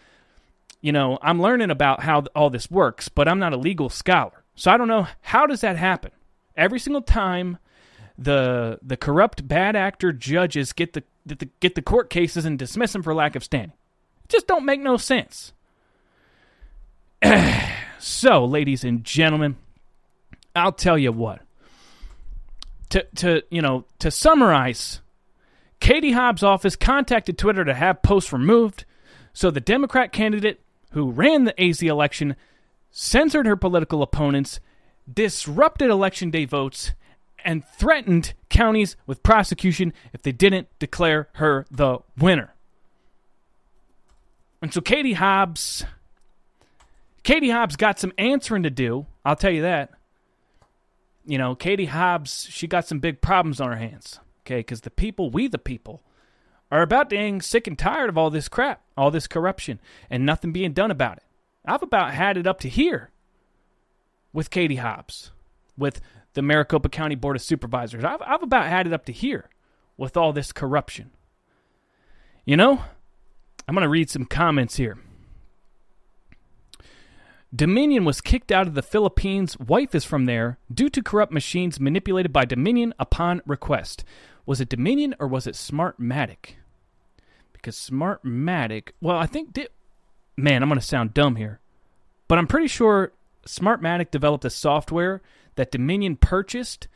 you know, I'm learning about how all this works, but I'm not a legal scholar. So I don't know. How does that happen? Every single time the corrupt bad actor judges get the court cases and dismiss them for lack of standing. It just don't make no sense. So, ladies and gentlemen, I'll tell you what. To summarize, Katie Hobbs' office contacted Twitter to have posts removed, so the Democrat candidate who ran the AZ election censored her political opponents, disrupted election day votes, and threatened counties with prosecution if they didn't declare her the winner. And so Katie Hobbs got some answering to do, I'll tell you that. You know, Katie Hobbs, she got some big problems on her hands, okay? Because we the people, are about dang sick and tired of all this crap, all this corruption, and nothing being done about it. I've about had it up to here with Katie Hobbs, with the Maricopa County Board of Supervisors. I've about had it up to here with all this corruption. You know, I'm going to read some comments here. Dominion was kicked out of the Philippines. Wife is from there due to corrupt machines manipulated by Dominion upon request. Was it Dominion or was it Smartmatic? Because Smartmatic, well, I think, man, I'm going to sound dumb here, but I'm pretty sure Smartmatic developed a software that Dominion purchased,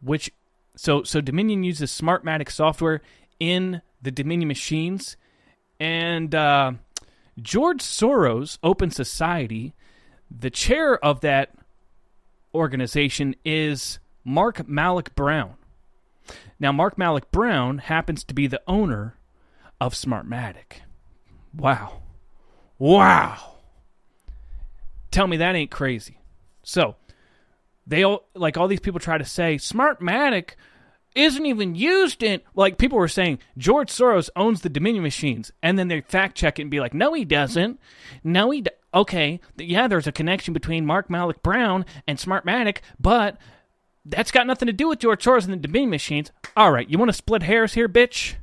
which so Dominion uses Smartmatic software in the Dominion machines, and George Soros, Open Society, the chair of that organization is Mark Malik Brown. Now, Mark Malik Brown happens to be the owner of Smartmatic. Wow! Tell me that ain't crazy. So, they all, like all these people try to say Smartmatic isn't even used in, like people were saying George Soros owns the Dominion machines, and then they fact check it and be like, no, he doesn't. No, he okay, yeah, there's a connection between Mark Malik Brown and Smartmatic, but that's got nothing to do with George Soros and the Dominion machines. All right, you want to split hairs here, bitch?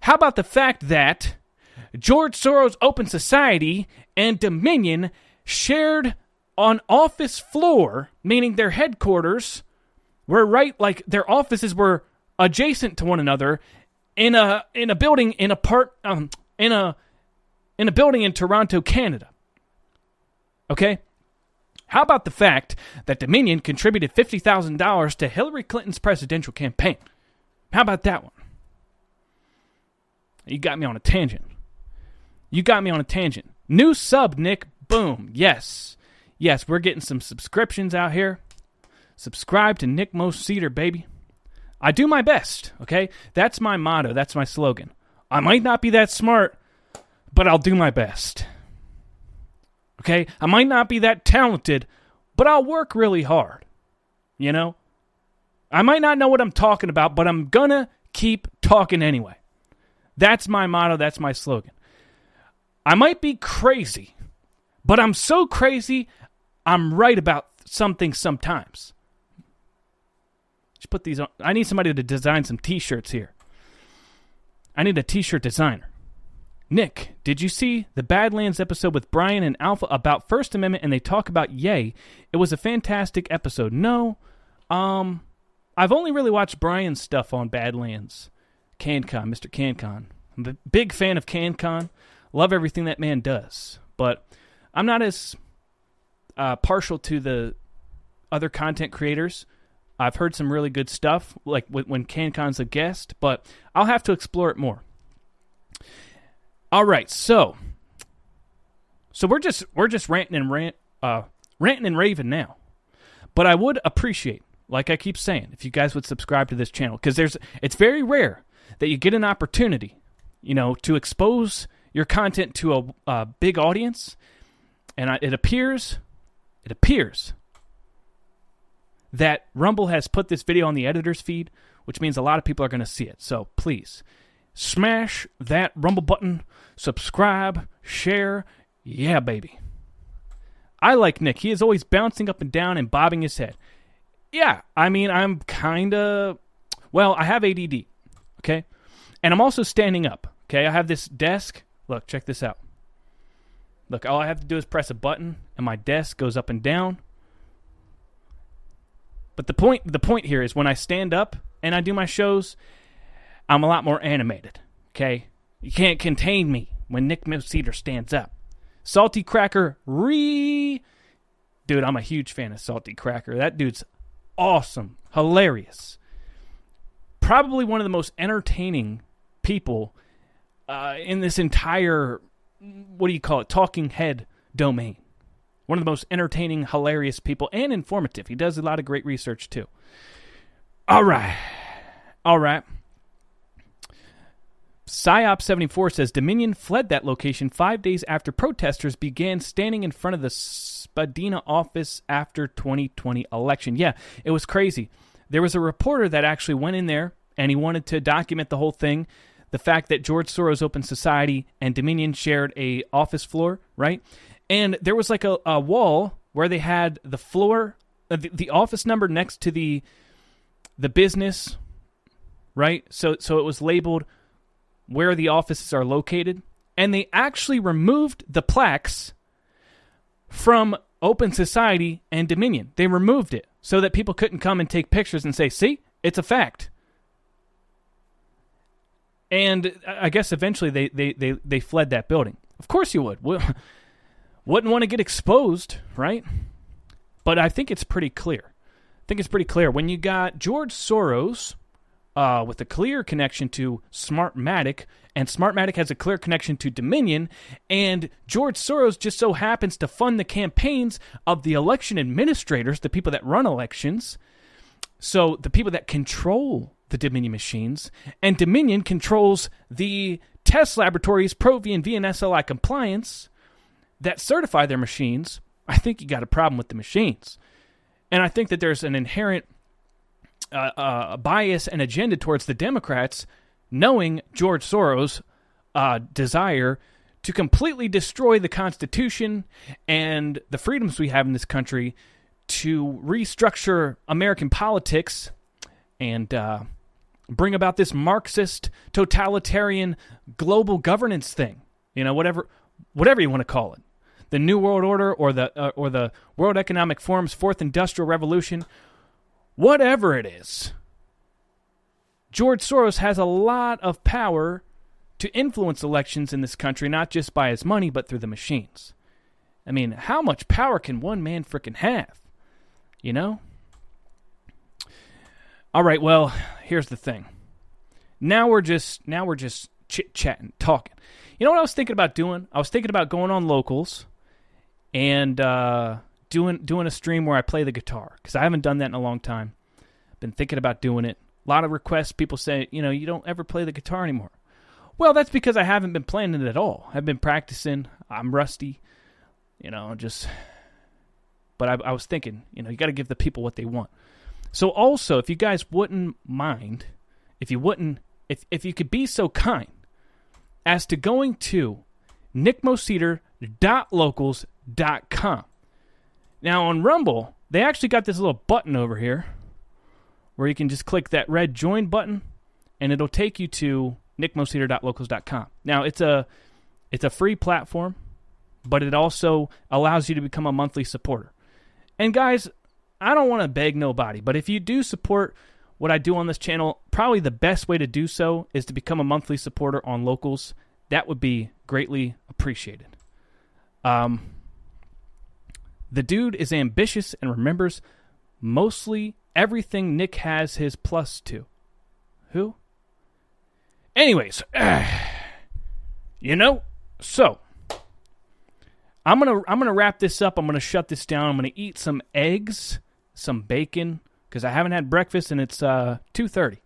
How about the fact that George Soros, Open Society, and Dominion shared an office floor, meaning their headquarters were right, like their offices were adjacent to one another in a building in a part in a building in Toronto, Canada. Okay? How about the fact that Dominion contributed $50,000 to Hillary Clinton's presidential campaign? How about that one? You got me on a tangent. New sub, Nick. Boom. Yes. Yes, we're getting some subscriptions out here. Subscribe to Nick Mo Cedar, baby. I do my best, okay? That's my motto. That's my slogan. I might not be that smart, but I'll do my best. Okay? I might not be that talented, but I'll work really hard. You know? I might not know what I'm talking about, but I'm gonna keep talking anyway. That's my motto. That's my slogan. I might be crazy, but I'm so crazy, I'm right about something sometimes. Just put these on. I need somebody to design some t-shirts here. I need a t-shirt designer. Nick, did you see the Badlands episode with Brian and Alpha about First Amendment and they talk about Yay? It was a fantastic episode. No, I've only really watched Brian's stuff on Badlands. CanCon, Mr. CanCon. I'm a big fan of CanCon. Love everything that man does. But I'm not as partial to the other content creators. I've heard some really good stuff, like when CanCon's a guest, but I'll have to explore it more. All right, so we're just ranting and raving now. But I would appreciate, like I keep saying, if you guys would subscribe to this channel, because it's very rare that you get an opportunity, you know, to expose your content to a big audience, and it appears that Rumble has put this video on the editor's feed, which means a lot of people are going to see it. So please smash that Rumble button, subscribe, share, yeah, baby. I like Nick. He is always bouncing up and down and bobbing his head. Yeah, I mean, I'm kind of, well, I have ADD, okay? And I'm also standing up, okay? I have this desk. Look, check this out. Look, all I have to do is press a button, and my desk goes up and down. But the point here is when I stand up and I do my shows, I'm a lot more animated, okay? You can't contain me when Nick Cedar stands up. Salty Cracker Dude, I'm a huge fan of Salty Cracker. That dude's awesome, hilarious, probably one of the most entertaining people in this entire, what do you call it, talking head domain. One of the most entertaining, hilarious people, and informative. He does a lot of great research too. All right. PsyOp74 says Dominion fled that location 5 days after protesters began standing in front of the Spadina office after 2020 election. Yeah, it was crazy. There was a reporter that actually went in there and he wanted to document the whole thing. The fact that George Soros, Open Society, and Dominion shared a office floor, right? And there was like a wall where they had the floor, the office number next to the business, right? So it was labeled where the offices are located. And they actually removed the plaques from Open Society and Dominion. They removed it so that people couldn't come and take pictures and say, see, it's a fact. And I guess eventually they fled that building. Of course you would. Wouldn't want to get exposed, right? But I think it's pretty clear. When you got George Soros with a clear connection to Smartmatic, and Smartmatic has a clear connection to Dominion, and George Soros just so happens to fund the campaigns of the election administrators, the people that run elections, so the people that control the Dominion machines, and Dominion controls the test laboratories, ProVNV and SLI compliance, that certify their machines. I think you got a problem with the machines. And I think that there's an inherent bias and agenda towards the Democrats, knowing George Soros' desire to completely destroy the Constitution and the freedoms we have in this country, to restructure American politics and bring about this Marxist, totalitarian, global governance thing. You know, whatever you want to call it. The New World Order, or the World Economic Forum's Fourth Industrial Revolution. Whatever it is, George Soros has a lot of power to influence elections in this country, not just by his money, but through the machines. I mean, how much power can one man frickin' have? You know? All right, well, here's the thing. Now we're just chit-chatting, talking. You know what I was thinking about doing? I was thinking about going on Locals and doing a stream where I play the guitar, because I haven't done that in a long time. Been thinking about doing it. A lot of requests. People say, you know, you don't ever play the guitar anymore. Well, that's because I haven't been playing it at all. I've been practicing. I'm rusty, you know. Just, but I was thinking, you know, you got to give the people what they want. So also, if you guys wouldn't mind, if you could be so kind as to going to nickmoceder.locals.com. Now, on Rumble, they actually got this little button over here where you can just click that red join button, and it'll take you to nickmoceder.locals.com. Now, it's a free platform, but it also allows you to become a monthly supporter. And guys, I don't want to beg nobody, but if you do support what I do on this channel, probably the best way to do so is to become a monthly supporter on Locals. That would be greatly appreciated. The dude is ambitious and remembers mostly everything Nick has his plus to. Who? Anyways, you know, so I'm gonna wrap this up. I'm gonna shut this down. I'm gonna eat some eggs, some bacon, because I haven't had breakfast and it's 2:30.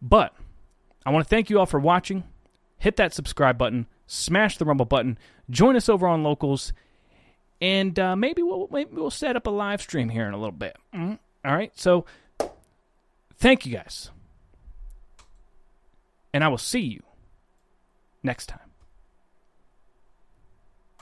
But I want to thank you all for watching. Hit that subscribe button. Smash the Rumble button. Join us over on Locals. And maybe we'll set up a live stream here in a little bit. Mm-hmm. All right, so thank you guys. And I will see you next time.